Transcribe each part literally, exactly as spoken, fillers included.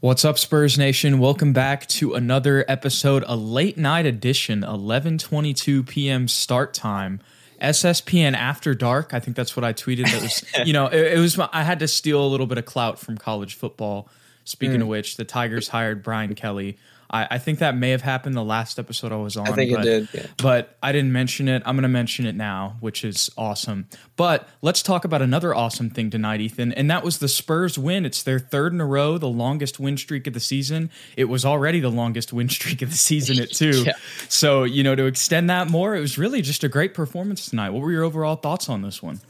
What's up, Spurs Nation? Welcome back to another episode, a late night edition, eleven twenty-two p.m. start time, S S P N After Dark. I think that's what I tweeted. That was, you know, it, it was. I had to steal a little bit of clout from college football. Speaking mm. of which, the Tigers hired Brian Kelly. I, I think that may have happened the last episode I was on. I think but, it did, yeah. But I didn't mention it. I'm going to mention it now, which is awesome. But let's talk about another awesome thing tonight, Ethan, and that was the Spurs win. It's their third in a row, the longest win streak of the season. It was already the longest win streak of the season at two. yeah. So, you know, to extend that more, it was really just a great performance tonight. What were your overall thoughts on this one?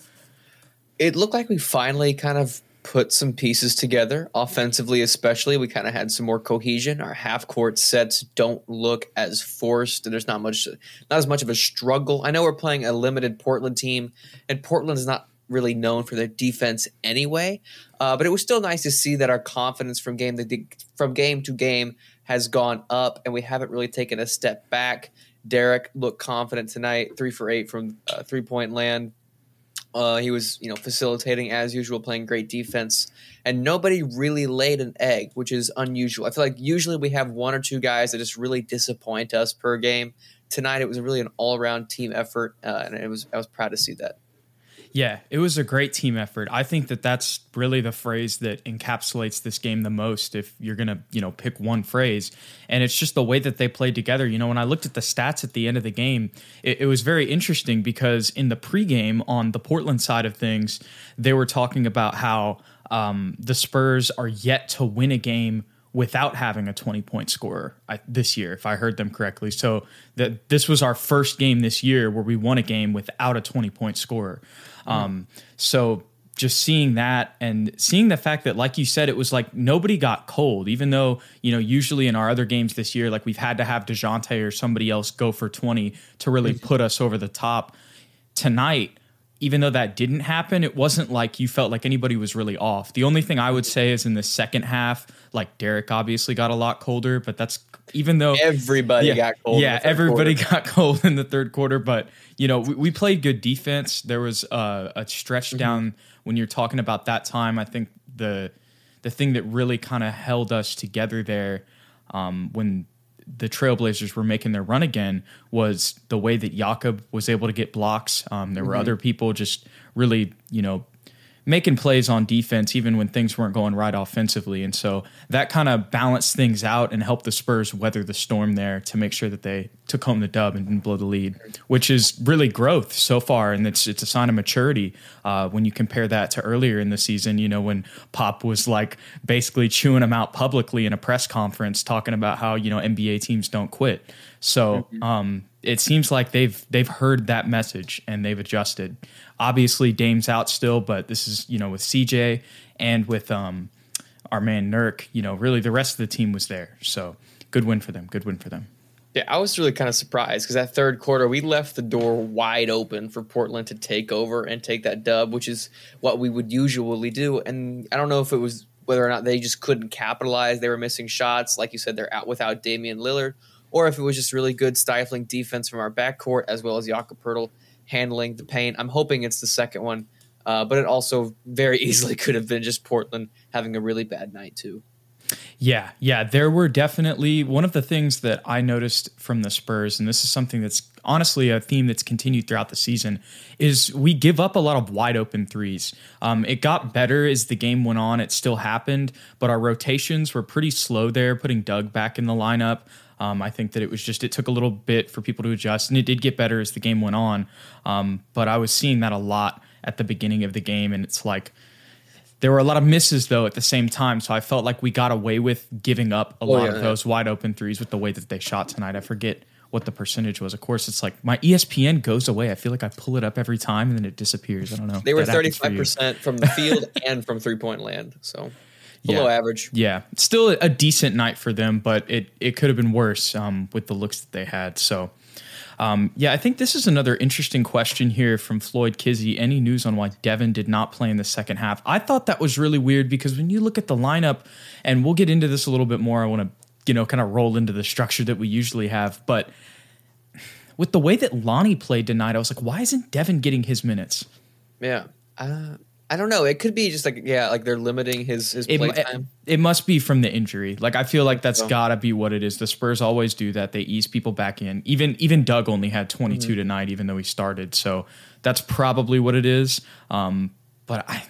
It looked like we finally kind of put some pieces together offensively, especially. We kind of had some more cohesion. Our half court sets don't look as forced. There's not much, not as much of a struggle. I know we're playing a limited Portland team, and Portland is not really known for their defense anyway. Uh, but it was still nice to see that our confidence from game to, from game to game has gone up, and we haven't really taken a step back. Derek looked confident tonight, three for eight from uh, three point land. Uh, he was, you know, facilitating as usual, playing great defense, and nobody really laid an egg, which is unusual. I feel like usually we have one or two guys that just really disappoint us per game. Tonight, it was really an all-around team effort, uh, and it was I was proud to see that. Yeah, it was a great team effort. I think that that's really the phrase that encapsulates this game the most, if you're going to, you know, pick one phrase. And it's just the way that they played together. You know, when I looked at the stats at the end of the game, it, it was very interesting because in the pregame on the Portland side of things, they were talking about how um, the Spurs are yet to win a game without having a twenty-point scorer this year, if I heard them correctly. So that this was our first game this year where we won a game without a twenty-point scorer. Mm-hmm. Um, so just seeing that and seeing the fact that, like you said, it was like nobody got cold, even though, you know, usually in our other games this year, like we've had to have DeJounte or somebody else go for twenty to really put us over the top. Tonight, even though that didn't happen, it wasn't like you felt like anybody was really off. The only thing I would say is in the second half, like Derek obviously got a lot colder, but that's even though everybody yeah, got cold. Yeah, everybody quarter. got cold in the third quarter. But, you know, we, we played good defense. There was a, a stretch mm-hmm. down when you're talking about that time. I think the the thing that really kind of held us together there um, when the Trailblazers were making their run again was the way that Jakob was able to get blocks. Um, there were mm-hmm. other people just really, you know, making plays on defense, even when things weren't going right offensively. And so that kind of balanced things out and helped the Spurs weather the storm there to make sure that they took home the dub and didn't blow the lead, which is really growth so far. And it's it's a sign of maturity uh, when you compare that to earlier in the season, you know, when Pop was like basically chewing them out publicly in a press conference talking about how, you know, N B A teams don't quit. So um, it seems like they've they've heard that message and they've adjusted. Obviously, Dame's out still, but this is, you know, with C J and with um, our man Nurk, you know, really the rest of the team was there. So good win for them. Good win for them. Yeah, I was really kind of surprised because that third quarter, we left the door wide open for Portland to take over and take that dub, which is what we would usually do. And I don't know if it was whether or not they just couldn't capitalize. They were missing shots. Like you said, they're out without Damian Lillard. Or if it was just really good stifling defense from our backcourt, as well as Jakob Poeltl handling the paint. I'm hoping it's the second one, uh, but it also very easily could have been just Portland having a really bad night too. Yeah, yeah, there were definitely one of the things that I noticed from the Spurs, and this is something that's honestly a theme that's continued throughout the season, is we give up a lot of wide open threes. Um, it got better as the game went on. It still happened, but our rotations were pretty slow there, putting Doug back in the lineup. Um, I think that it was just, it took a little bit for people to adjust, and it did get better as the game went on. Um, but I was seeing that a lot at the beginning of the game, and it's like, there were a lot of misses, though, at the same time, so I felt like we got away with giving up a oh, lot yeah, of those yeah. wide open threes with the way that they shot tonight. I forget what the percentage was. Of course, it's like my E S P N goes away. I feel like I pull it up every time, and then it disappears. I don't know. They were thirty-five percent from the field and from three-point land, so... yeah. below average. Yeah, still a decent night for them, but it, it could have been worse um, with the looks that they had. So, um, yeah, I think this is another interesting question here from Floyd Kizzy. Any news on why Devin did not play in the second half? I thought that was really weird because when you look at the lineup, and we'll get into this a little bit more, I want to, you know, kind of roll into the structure that we usually have, but with the way that Lonnie played tonight, I was like, why isn't Devin getting his minutes? Yeah. Uh, I don't know. It could be just like, yeah, like they're limiting his, his play it, time. It, it must be from the injury. Like, I feel like that's so. Got to be what it is. The Spurs always do that. They ease people back in. Even even Doug only had twenty-two mm-hmm. tonight, even though he started. So that's probably what it is. Um, but I,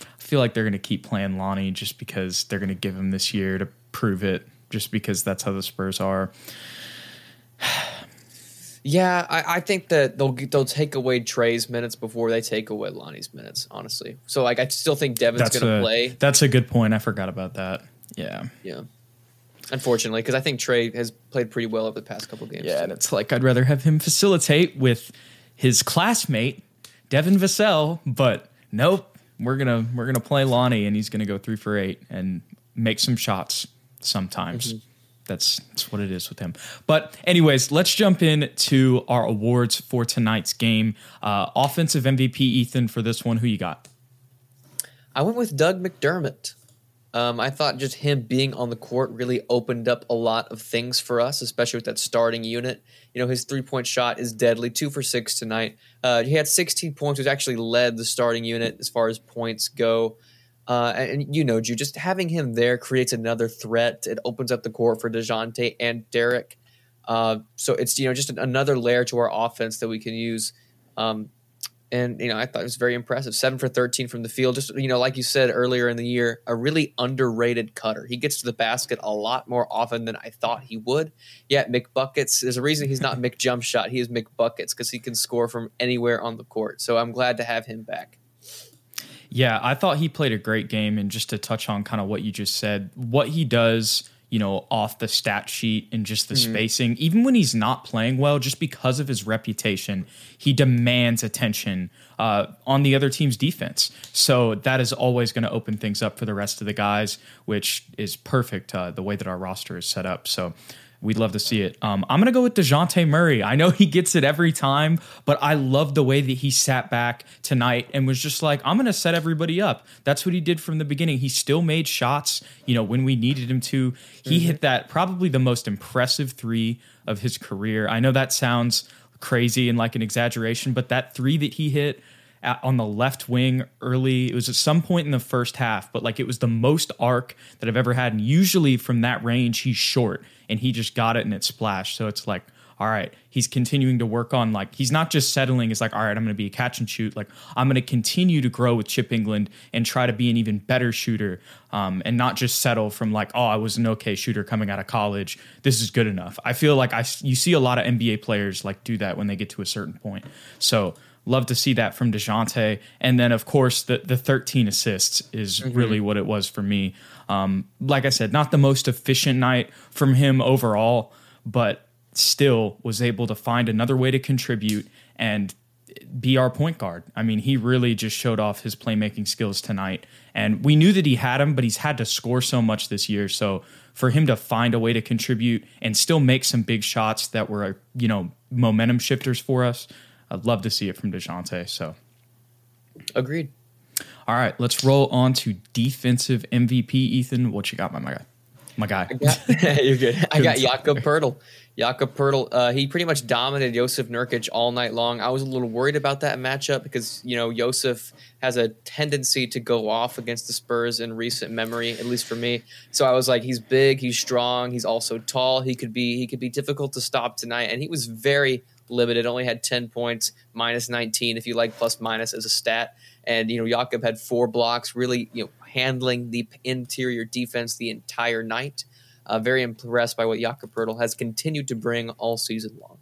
I feel like they're going to keep playing Lonnie just because they're going to give him this year to prove it, just because that's how the Spurs are. Yeah, I, I think that they'll they'll take away Trey's minutes before they take away Lonnie's minutes, honestly. So, like, I still think Devin's going to play. That's a good point. I forgot about that. Yeah. Yeah. Unfortunately, because I think Trey has played pretty well over the past couple of games. Yeah, and it's like I'd rather have him facilitate with his classmate, Devin Vassell, but nope, we're gonna we're gonna play Lonnie, and he's gonna go three for eight and make some shots sometimes. Mm-hmm. That's, that's what it is with him. But anyways, let's jump in to our awards for tonight's game. Uh, offensive M V P, Ethan, for this one. Who you got? I went with Doug McDermott. Um, I thought just him being on the court really opened up a lot of things for us, especially with that starting unit. You know, his three-point shot is deadly, two for six tonight. Uh, he had sixteen points, which actually led the starting unit as far as points go. Uh, and, you know, Ju, just having him there creates another threat. It opens up the court for DeJounte and Derek. Uh, so it's, you know, just an, another layer to our offense that we can use. Um, and, you know, I thought it was very impressive. seven for thirteen from the field. Just, you know, like you said earlier in the year, a really underrated cutter. He gets to the basket a lot more often than I thought he would. Yeah, McBuckets. There's a reason he's not McJumpShot. He is McBuckets because he can score from anywhere on the court. So I'm glad to have him back. Yeah, I thought he played a great game, and just to touch on kind of what you just said, what he does, you know, off the stat sheet and just the mm-hmm. spacing, even when he's not playing well, just because of his reputation, he demands attention uh, on the other team's defense. So that is always going to open things up for the rest of the guys, which is perfect uh, the way that our roster is set up. So we'd love to see it. Um, I'm going to go with DeJounte Murray. I know he gets it every time, but I love the way that he sat back tonight and was just like, I'm going to set everybody up. That's what he did from the beginning. He still made shots, you know, when we needed him to. He mm-hmm. hit that probably the most impressive three of his career. I know that sounds crazy and like an exaggeration, but that three that he hit on the left wing early, it was at some point in the first half, but like it was the most arc that I've ever had. And usually from that range, he's short, and he just got it and it splashed. So it's like, all right, he's continuing to work on, like, he's not just settling. It's like, all right, I'm going to be a catch and shoot. Like, I'm going to continue to grow with Chip England and try to be an even better shooter um, and not just settle from like, oh, I was an okay shooter coming out of college. This is good enough. I feel like I, you see a lot of N B A players like do that when they get to a certain point. So love to see that from DeJounte. And then, of course, the, the thirteen assists is mm-hmm. really what it was for me. Um, like I said, not the most efficient night from him overall, but still was able to find another way to contribute and be our point guard. I mean, he really just showed off his playmaking skills tonight. And we knew that he had them, but he's had to score so much this year. So for him to find a way to contribute and still make some big shots that were, you know, momentum shifters for us, I'd love to see it from DeJounte. So, agreed. All right, let's roll on to defensive M V P. Ethan, what you got, my, my guy? My guy. Got, you're good. I got Jakob Poeltl. Jakob Poeltl, uh, he pretty much dominated Jusuf Nurkic all night long. I was a little worried about that matchup because, you know, Jusuf has a tendency to go off against the Spurs in recent memory, at least for me. So I was like, he's big, he's strong, he's also tall. He could be, he could be difficult to stop tonight, and he was very limited, only had ten points, minus nineteen if you like plus minus as a stat. And, you know, Jakob had four blocks, really, you know, handling the interior defense the entire night. Uh, very impressed by what Jakob Poeltl has continued to bring all season long.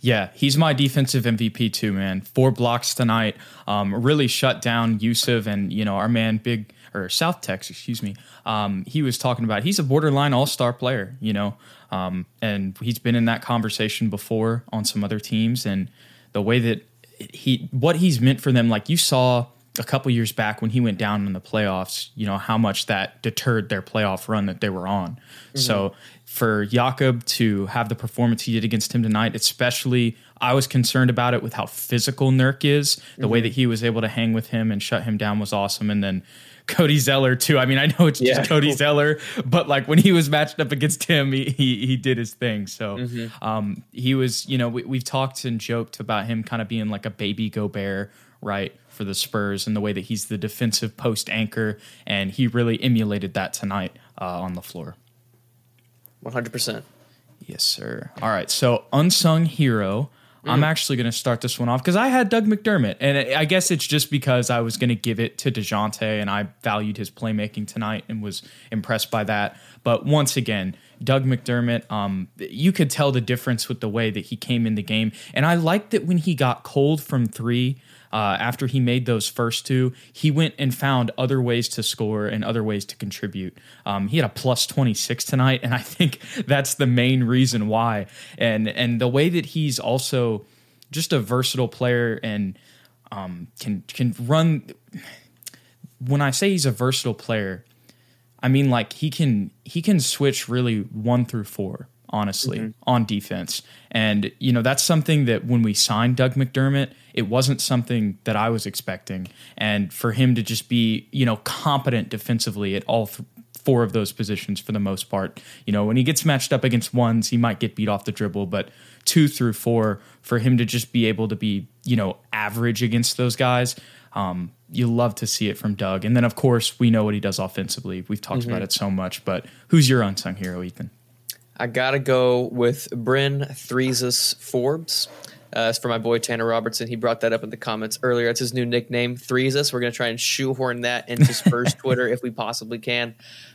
Yeah, he's my defensive M V P too, man. Four blocks tonight, um, really shut down Jusuf, and, you know, our man Big or South Tex, excuse me. Um, he was talking about he's a borderline all-star player, you know, um, and he's been in that conversation before on some other teams, and the way that he, what he's meant for them, like you saw a couple years back when he went down in the playoffs, you know, how much that deterred their playoff run that they were on. Mm-hmm. So for Jakob to have the performance he did against him tonight, especially I was concerned about it with how physical Nurk is. The mm-hmm. way that he was able to hang with him and shut him down was awesome. And then Cody Zeller too. I mean, I know it's yeah. just Cody Zeller, but like when he was matched up against him, he he, he did his thing. So mm-hmm. um, he was, you know, we, we've talked and joked about him kind of being like a baby Gobert, right, for the Spurs, and the way that he's the defensive post anchor, and he really emulated that tonight uh, on the floor. one hundred percent. Yes, sir. All right, so unsung hero. Mm. I'm actually going to start this one off because I had Doug McDermott, and I guess it's just because I was going to give it to DeJounte, and I valued his playmaking tonight and was impressed by that. But once again, Doug McDermott, um, you could tell the difference with the way that he came in the game, and I liked that when he got cold from three, Uh, after he made those first two, he went and found other ways to score and other ways to contribute. Um, he had a plus twenty-six tonight, and I think that's the main reason why. And and the way that he's also just a versatile player and um, can can run. When I say he's a versatile player, I mean like he can he can switch really one through four, honestly, mm-hmm. on defense. And, you know, that's something that when we signed Doug McDermott, it wasn't something that I was expecting. And for him to just be, you know, competent defensively at all th- four of those positions for the most part, you know, when he gets matched up against ones, he might get beat off the dribble, but two through four, for him to just be able to be, you know, average against those guys, um, you love to see it from Doug. And then, of course, we know what he does offensively. We've talked mm-hmm. about it so much, but who's your unsung hero, Ethan? I gotta go with Bryn Threesus Forbes. Uh, as for my boy Tanner Robertson, he brought that up in the comments earlier. It's his new nickname, Threesus. We're gonna try and shoehorn that into Spurs Twitter if we possibly can.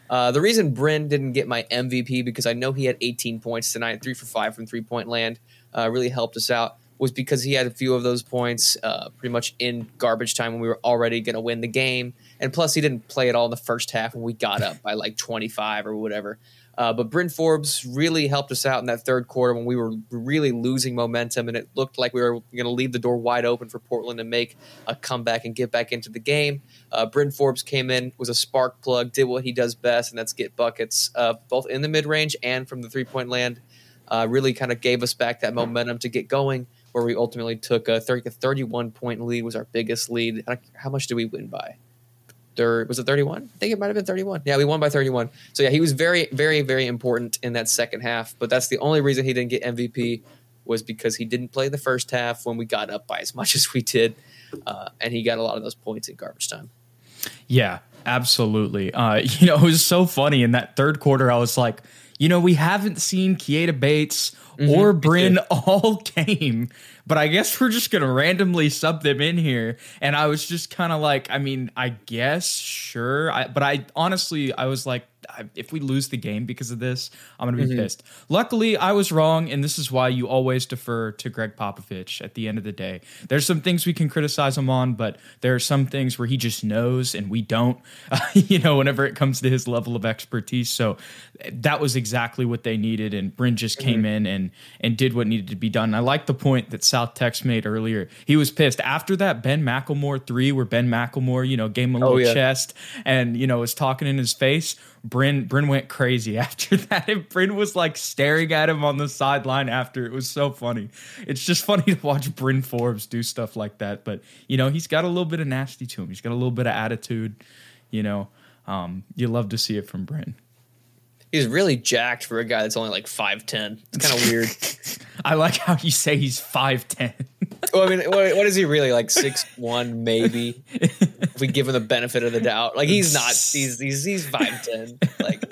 Uh, the reason Bryn didn't get my M V P, because I know he had eighteen points tonight, three for five from three point land, uh, really helped us out, was because he had a few of those points uh, pretty much in garbage time when we were already gonna win the game, and plus he didn't play at all in the first half when we got up by like twenty-five or whatever. Uh, but Bryn Forbes really helped us out in that third quarter when we were really losing momentum, and it looked like we were going to leave the door wide open for Portland to make a comeback and get back into the game. Uh, Bryn Forbes came in, was a spark plug, did what he does best, and that's get buckets uh, both in the mid-range and from the three-point land. Uh, really kind of gave us back that momentum to get going, where we ultimately took a thirty, thirty-one-point lead was our biggest lead. How much did we win by? Was it thirty-one? I think it might have been thirty-one. Yeah, we won by thirty-one. So, yeah, he was very, very, very important in that second half. But that's the only reason he didn't get M V P, was because he didn't play the first half when we got up by as much as we did. Uh, and he got a lot of those points in garbage time. Yeah, absolutely. Uh, you know, it was so funny. In that third quarter, I was like, you know, we haven't seen Keita Bates mm-hmm. or Bryn all game, but I guess we're just going to randomly sub them in here. And I was just kind of like, I mean, I guess, sure. I, but I honestly, I was like, if we lose the game because of this, I'm going to be mm-hmm. pissed. Luckily, I was wrong, and this is why you always defer to Gregg Popovich at the end of the day. There's some things we can criticize him on, but there are some things where he just knows and we don't, uh, you know, whenever it comes to his level of expertise. So that was exactly what they needed, and Bryn just mm-hmm. came in and and did what needed to be done. And I like the point that South Tex made earlier. He was pissed after that Ben McLemore three, where Ben McLemore, you know, gave him a oh, little yeah. chest and, you know, was talking in his face. Bryn Bryn went crazy after that, and Bryn was like staring at him on the sideline after. It was so funny. It's just funny to watch Bryn Forbes do stuff like that. But, you know, he's got a little bit of nasty to him. He's got a little bit of attitude, you know. Um, you love to see it from Bryn. He's really jacked for a guy that's only like five ten. It's kind of weird. I like how you say he's five ten. Well, I mean, what, what is he really, like six one maybe? If we give him the benefit of the doubt. Like, he's not. He's he's, he's five ten. Like,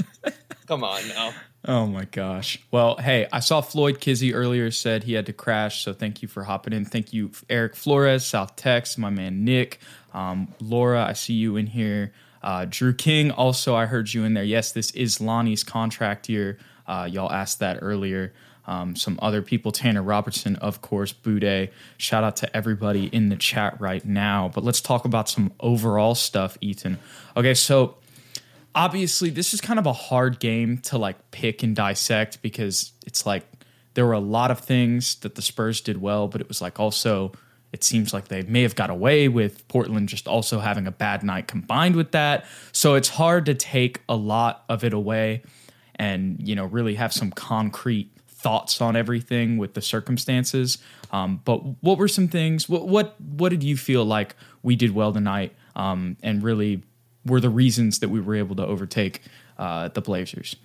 come on now. Oh, my gosh. Well, hey, I saw Floyd Kizzy earlier said he had to crash, so thank you for hopping in. Thank you, Eric Flores, South Tex, my man Nick. Um, Laura, I see you in here. Uh, Drew King, also I heard you in there. Yes, this is Lonnie's contract year. Uh, y'all asked that earlier. Um, some other people, Tanner Robertson, of course, Boudet. Shout out to everybody in the chat right now. But let's talk about some overall stuff, Ethan. Okay, so obviously this is kind of a hard game to like pick and dissect, because it's like there were a lot of things that the Spurs did well, but it was like also It seems like they may have got away with Portland just also having a bad night combined with that. So it's hard to take a lot of it away and, you know, really have some concrete thoughts on everything with the circumstances. Um, but what were some things, what, what, what did you feel like we did well tonight um, and really were the reasons that we were able to overtake uh, the Blazers?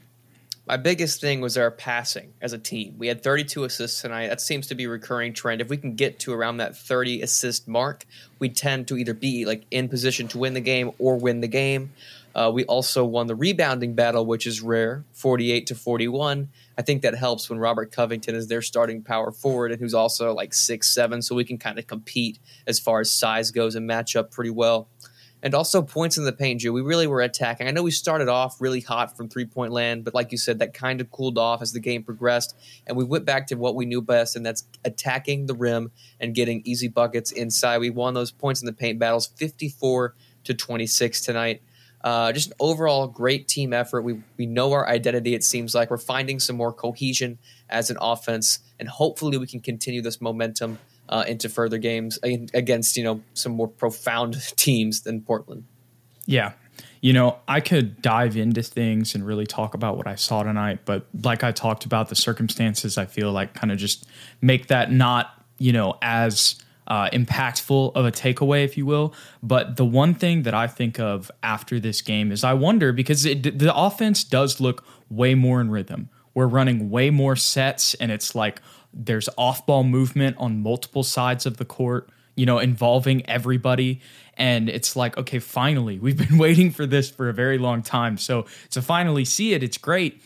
My biggest thing was our passing as a team. We had thirty-two assists tonight. That seems to be a recurring trend. If we can get to around that thirty-assist mark, we tend to either be like in position to win the game or win the game. Uh, we also won the rebounding battle, which is rare, forty-eight to forty-one. I think that helps when Robert Covington is their starting power forward and who's also like six seven, so we can kind of compete as far as size goes and match up pretty well. And also points in the paint, Drew. We really were attacking. I know we started off really hot from three-point land, but like you said, that kind of cooled off as the game progressed, and we went back to what we knew best, and that's attacking the rim and getting easy buckets inside. We won those points in the paint battles fifty-four to twenty-six tonight. Uh, just an overall great team effort. We we know our identity, it seems like. We're finding some more cohesion as an offense, and hopefully we can continue this momentum Uh, into further games against, you know, some more profound teams than Portland. Yeah. You know, I could dive into things and really talk about what I saw tonight, but like I talked about the circumstances, I feel like kind of just make that not, you know, as uh, impactful of a takeaway, if you will. But the one thing that I think of after this game is I wonder, because it, the offense does look way more in rhythm. We're running way more sets, and it's like, there's off-ball movement on multiple sides of the court, you know, involving everybody. And it's like, okay, finally, we've been waiting for this for a very long time. So to finally see it, it's great.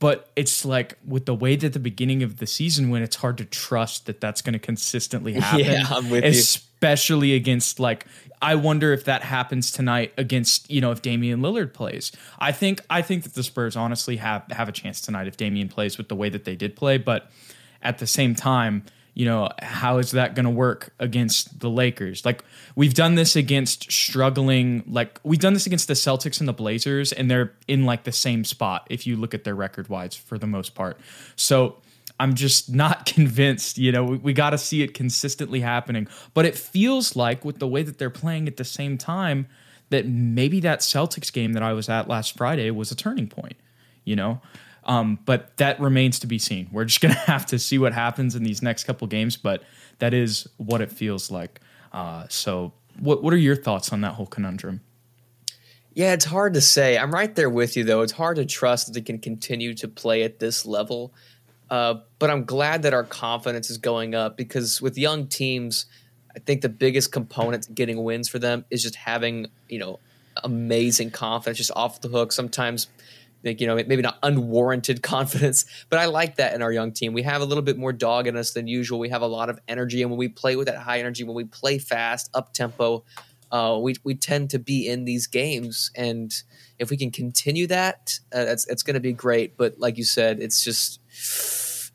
But it's like with the way that the beginning of the season went, it's hard to trust that that's going to consistently happen. Yeah, I'm with especially you. Especially against, like, I wonder if that happens tonight against, you know, if Damian Lillard plays. I think I think that the Spurs honestly have, have a chance tonight if Damian plays with the way that they did play. But at the same time, you know, how is that going to work against the Lakers? Like, we've done this against struggling, like, we've done this against the Celtics and the Blazers, and they're in, like, the same spot if you look at their record-wise for the most part. So I'm just not convinced, you know, we, we got to see it consistently happening. But it feels like with the way that they're playing at the same time that maybe that Celtics game that I was at last Friday was a turning point, you know? Um, but that remains to be seen. We're just going to have to see what happens in these next couple games, but that is what it feels like. Uh, so what what are your thoughts on that whole conundrum? Yeah, it's hard to say. I'm right there with you, though. It's hard to trust that they can continue to play at this level. Uh, but I'm glad that our confidence is going up because with young teams, I think the biggest component to getting wins for them is just having, you know, amazing confidence, just off the hook. Sometimes – like, you know, maybe not unwarranted confidence, but I like that in our young team. We have a little bit more dog in us than usual. We have a lot of energy, and when we play with that high energy, when we play fast, up-tempo, uh, we we tend to be in these games, and if we can continue that, uh, that's it's going to be great. But like you said, it's just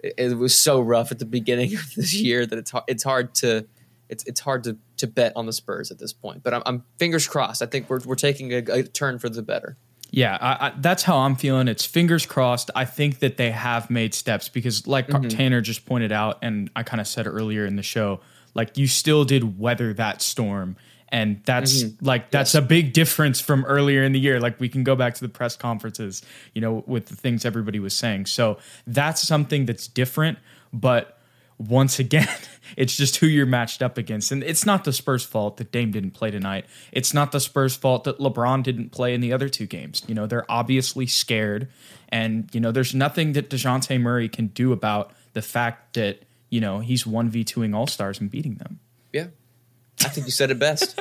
it, it was so rough at the beginning of this year that it's hard, it's hard to it's it's hard to, to bet on the Spurs at this point. But I'm, I'm fingers crossed. I think we're we're taking a, a turn for the better. Yeah, I, I, that's how I'm feeling. It's fingers crossed. I think that they have made steps because like mm-hmm. Tanner just pointed out, and I kind of said earlier in the show, like you still did weather that storm. And that's mm-hmm. like that's yes. a big difference from earlier in the year. Like we can go back to the press conferences, you know, with the things everybody was saying. So that's something that's different. But once again, it's just who you're matched up against. And it's not the Spurs' fault that Dame didn't play tonight. It's not the Spurs' fault that LeBron didn't play in the other two games. You know, they're obviously scared. And, you know, there's nothing that DeJounte Murray can do about the fact that, you know, he's one v two-ing All-Stars and beating them. Yeah. I think you said it best.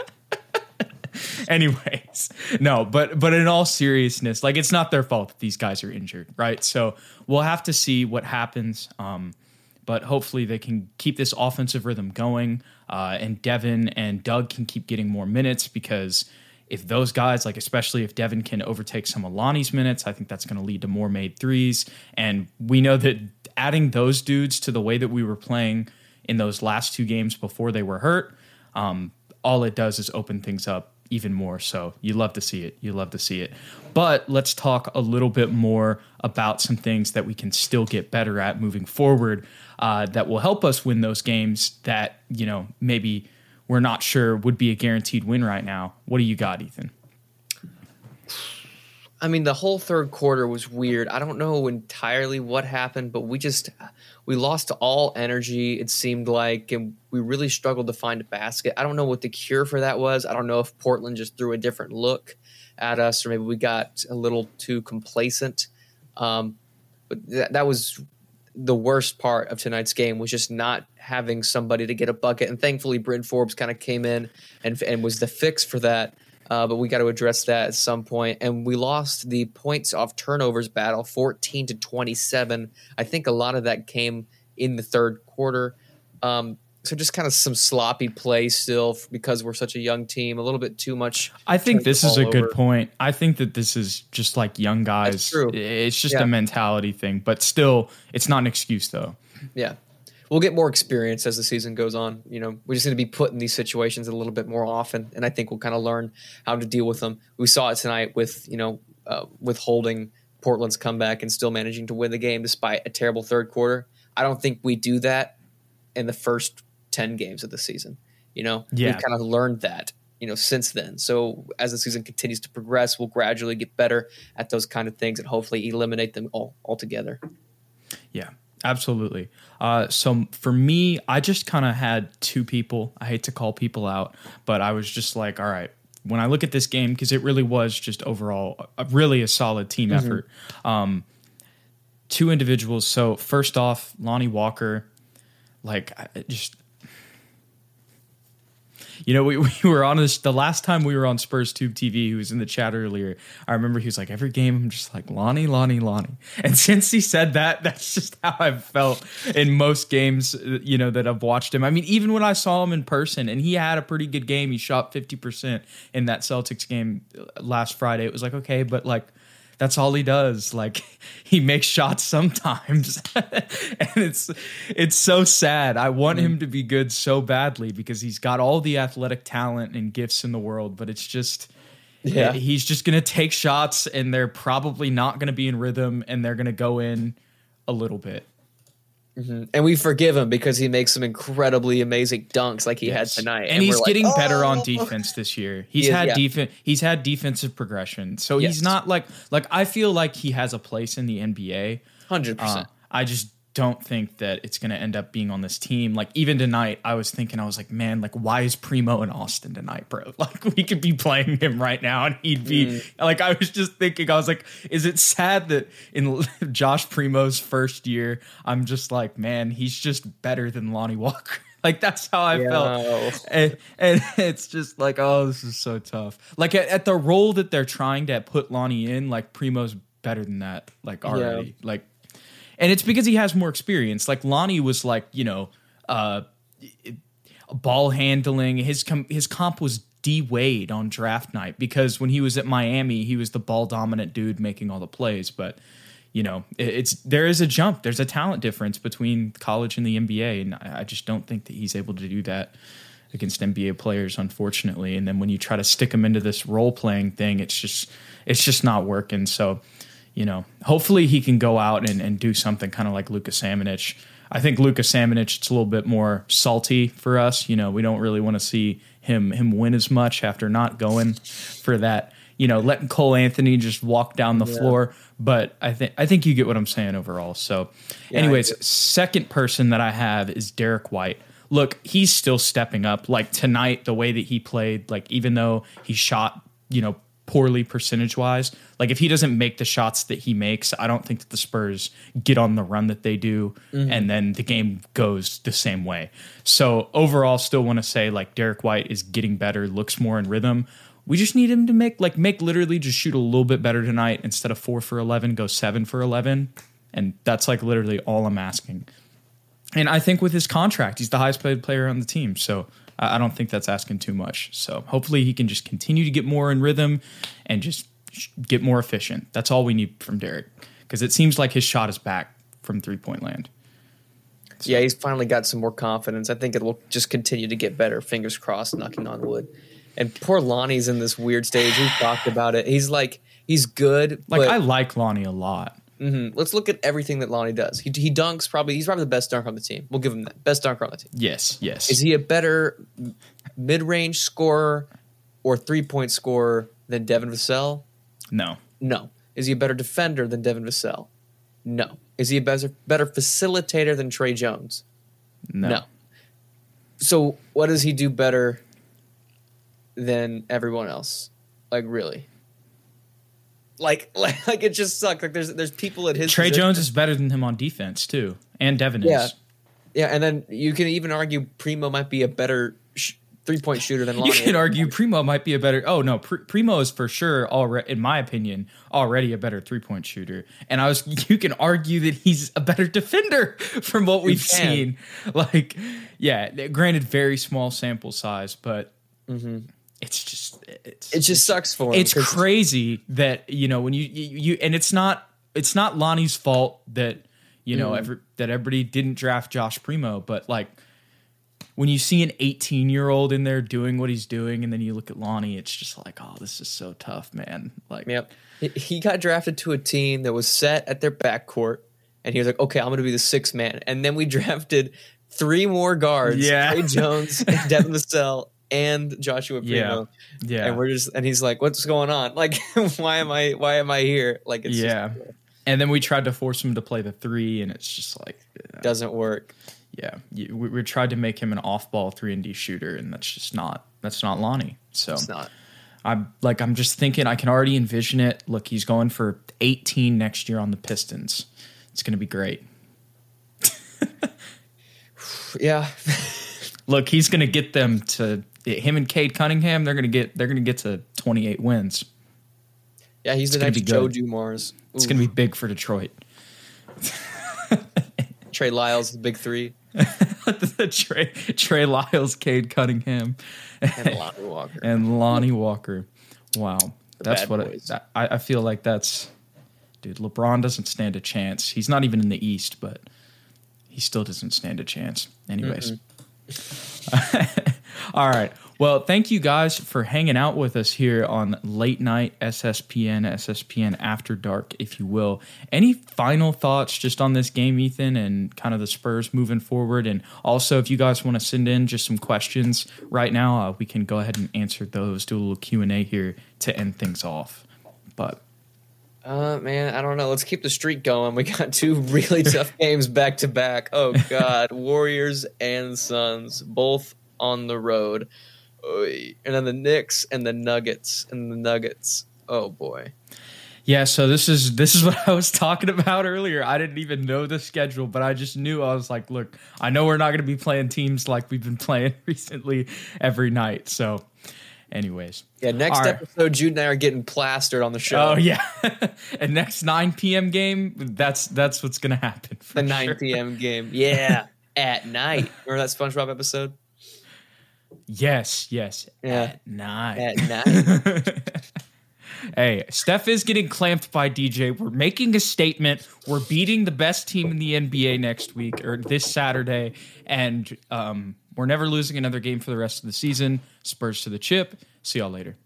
Anyways, no, but but in all seriousness, like it's not their fault that these guys are injured, right? So we'll have to see what happens. Um But hopefully they can keep this offensive rhythm going, uh, and Devin and Doug can keep getting more minutes because if those guys, like especially if Devin can overtake some of Lonnie's minutes, I think that's going to lead to more made threes. And we know that adding those dudes to the way that we were playing in those last two games before they were hurt, um, all it does is open things up even more. So you love to see it. You love to see it. But let's talk a little bit more about some things that we can still get better at moving forward uh, that will help us win those games that, you know, maybe we're not sure would be a guaranteed win right now. What do you got, Ethan? I mean, the whole third quarter was weird. I don't know entirely what happened, but we just we lost all energy, it seemed like, and we really struggled to find a basket. I don't know what the cure for that was. I don't know if Portland just threw a different look at us, or maybe we got a little too complacent. Um, but th- that was the worst part of tonight's game, was just not having somebody to get a bucket. And thankfully, Bryn Forbes kind of came in and and was the fix for that. Uh, but we got to address that at some point. And we lost the points off turnovers battle, fourteen to twenty-seven. I think a lot of that came in the third quarter. Um, so just kind of some sloppy play still because we're such a young team, a little bit too much. I think this is a over. good point. I think that this is just like young guys. That's true. It's just yeah. a mentality thing. But still, it's not an excuse, though. Yeah. We'll get more experience as the season goes on. You know, we just need to be put in these situations a little bit more often, and I think we'll kind of learn how to deal with them. We saw it tonight with, you know, uh, withholding Portland's comeback and still managing to win the game despite a terrible third quarter. I don't think we do that in the first ten games of the season. You know, yeah. We've kind of learned that, you know, since then. So as the season continues to progress, we'll gradually get better at those kind of things and hopefully eliminate them all altogether. Yeah. Absolutely. Uh, so for me, I just kind of had two people. I hate to call people out, but I was just like, all right, when I look at this game, because it really was just overall a, really a solid team mm-hmm. effort. Um, two individuals. So first off, Lonnie Walker, like I just, you know, we, we were on this the last time we were on Spurs Tube T V, who was in the chat earlier. I remember he was like, every game, I'm just like, Lonnie, Lonnie, Lonnie. And since he said that, that's just how I've felt in most games, you know, that I've watched him. I mean, even when I saw him in person, and he had a pretty good game, he shot fifty percent in that Celtics game last Friday. It was like, okay, but like, that's all he does. Like, he makes shots sometimes. And it's it's so sad. I want mm-hmm. him to be good so badly because he's got all the athletic talent and gifts in the world, but it's just yeah. he's just going to take shots and they're probably not going to be in rhythm and they're going to go in a little bit. Mm-hmm. And we forgive him because he makes some incredibly amazing dunks like he yes. had tonight. And, and he's like, getting oh. better on defense this year. He's he is, had yeah. defense. He's had defensive progression. So yes. he's not like, like I feel like he has a place in the N B A. one hundred percent. Uh, I just don't think that it's going to end up being on this team. Like even tonight, I was thinking, I was like, man, like why is Primo in Austin tonight, bro? Like we could be playing him right now and he'd be mm. like, I was just thinking, I was like, is it sad that in Josh Primo's first year, I'm just like, man, he's just better than Lonnie Walker. Like that's how I yeah. felt. And, and it's just like, oh, this is so tough. Like at, at the role that they're trying to put Lonnie in, like Primo's better than that. Like already yeah. like, and it's because he has more experience. Like Lonnie was like, you know, uh, ball handling. His com- his comp was D-Wade on draft night because when he was at Miami, he was the ball dominant dude making all the plays. But, you know, it, it's there is a jump. There's a talent difference between college and the N B A. And I, I just don't think that he's able to do that against N B A players, unfortunately. And then when you try to stick him into this role playing thing, it's just it's just not working. So. You know, hopefully he can go out and, and do something kind of like Luka Samanich. I think Luka Samanich, it's a little bit more salty for us. You know, we don't really want to see him him win as much after not going for that, you know, letting Cole Anthony just walk down the yeah. floor. But I think I think you get what I'm saying overall. So yeah, anyways, second person that I have is Derek White. Look, he's still stepping up. Like tonight, the way that he played, like even though he shot, you know, poorly percentage wise. Like if he doesn't make the shots that he makes, I don't think that the Spurs get on the run that they do. Mm-hmm. And then the game goes the same way. So overall, still want to say like Derek White is getting better, looks more in rhythm. We just need him to make like make literally just shoot a little bit better tonight. Instead of four for eleven, go seven for eleven. And that's like literally all I'm asking. And I think with his contract, he's the highest paid player on the team. So I don't think that's asking too much. So hopefully he can just continue to get more in rhythm and just get more efficient. That's all we need from Derek because it seems like his shot is back from three-point land. So. Yeah, he's finally got some more confidence. I think it will just continue to get better. Fingers crossed, knocking on wood. And poor Lonnie's in this weird stage. We've talked about it. He's like, he's good. Like, but I like Lonnie a lot. Mm-hmm. Let's look at everything that Lonnie does. He he dunks probably. He's probably the best dunker on the team. We'll give him that. Best dunker on the team. Yes, yes. Is he a better mid-range scorer or three-point scorer than Devin Vassell? No. No. Is he a better defender than Devin Vassell? No. Is he a better, better facilitator than Trey Jones? No. No. So what does he do better than everyone else? Like, really? Like, like, like, it just sucks. Like, there's, there's people at his Trey position. Jones is better than him on defense too, and Devin yeah. is. Yeah, and then you can even argue Primo might be a better sh- three point shooter than Lonnie. You can argue Primo might be a better. Oh no, Pr- Primo is for sure already, in my opinion, already a better three point shooter. And I was, you can argue that he's a better defender from what we've seen. Like, yeah, granted, very small sample size, but. Mm-hmm. It's just it's, it just sucks for him. It's crazy that, you know, when you, you you and it's not it's not Lonnie's fault that, you know, mm. every, that everybody didn't draft Josh Primo, but like when you see an eighteen-year-old in there doing what he's doing and then you look at Lonnie, it's just like, oh, this is so tough, man. Like, yep. He got drafted to a team that was set at their backcourt and he was like, "Okay, I'm going to be the sixth man." And then we drafted three more guards, yeah. Trey Jones and Devin Vassell. And Joshua Primo, yeah, yeah, and we're just, and he's like, "What's going on? Like, why am I, why am I here?" Like, it's yeah. Just, yeah. And then we tried to force him to play the three, and it's just like uh, doesn't work. Yeah, we, we tried to make him an off-ball three and D shooter, and that's just not that's not Lonnie. So it's not. I'm like, I'm just thinking, I can already envision it. Look, he's going for eighteen next year on the Pistons. It's going to be great. Yeah. Look, he's going to get them to. Him and Cade Cunningham, they're gonna get they're gonna get to twenty-eight wins. Yeah, he's it's the next Joe Dumars. Ooh. It's gonna be big for Detroit. Trey Lyles, the big three. the Trey, Trey Lyles, Cade Cunningham, and Lonnie Walker. and Lonnie Walker. Wow, the that's what it, I I feel like. That's dude. LeBron doesn't stand a chance. He's not even in the East, but he still doesn't stand a chance. Anyways. Mm-mm. All right. Well, thank you guys for hanging out with us here on Late Night S S P N, S S P N After Dark, if you will. Any final thoughts just on this game, Ethan, and kind of the Spurs moving forward? And also, if you guys want to send in just some questions right now, uh, we can go ahead and answer those, do a little Q and A here to end things off. But... Uh, man, I don't know. Let's keep the streak going. We got two really tough games back to back. Oh, God. Warriors and Suns, both on the road, and then the Knicks and the Nuggets and the Nuggets. Oh boy, yeah. So this is this is what I was talking about earlier. I didn't even know the schedule, but I just knew. I was like, look, I know we're not going to be playing teams like we've been playing recently every night. So, anyways, yeah. Next Our, episode, Jude and I are getting plastered on the show. Oh yeah, and next nine p.m. game. That's that's what's going to happen. For the sure. nine p.m. game. Yeah, at night. Remember that SpongeBob episode? Yes, yes. Yeah. At night. At night. Hey, Steph is getting clamped by D J. We're making a statement. We're beating the best team in the N B A next week or this Saturday. And um, we're never losing another game for the rest of the season. Spurs to the chip. See y'all later.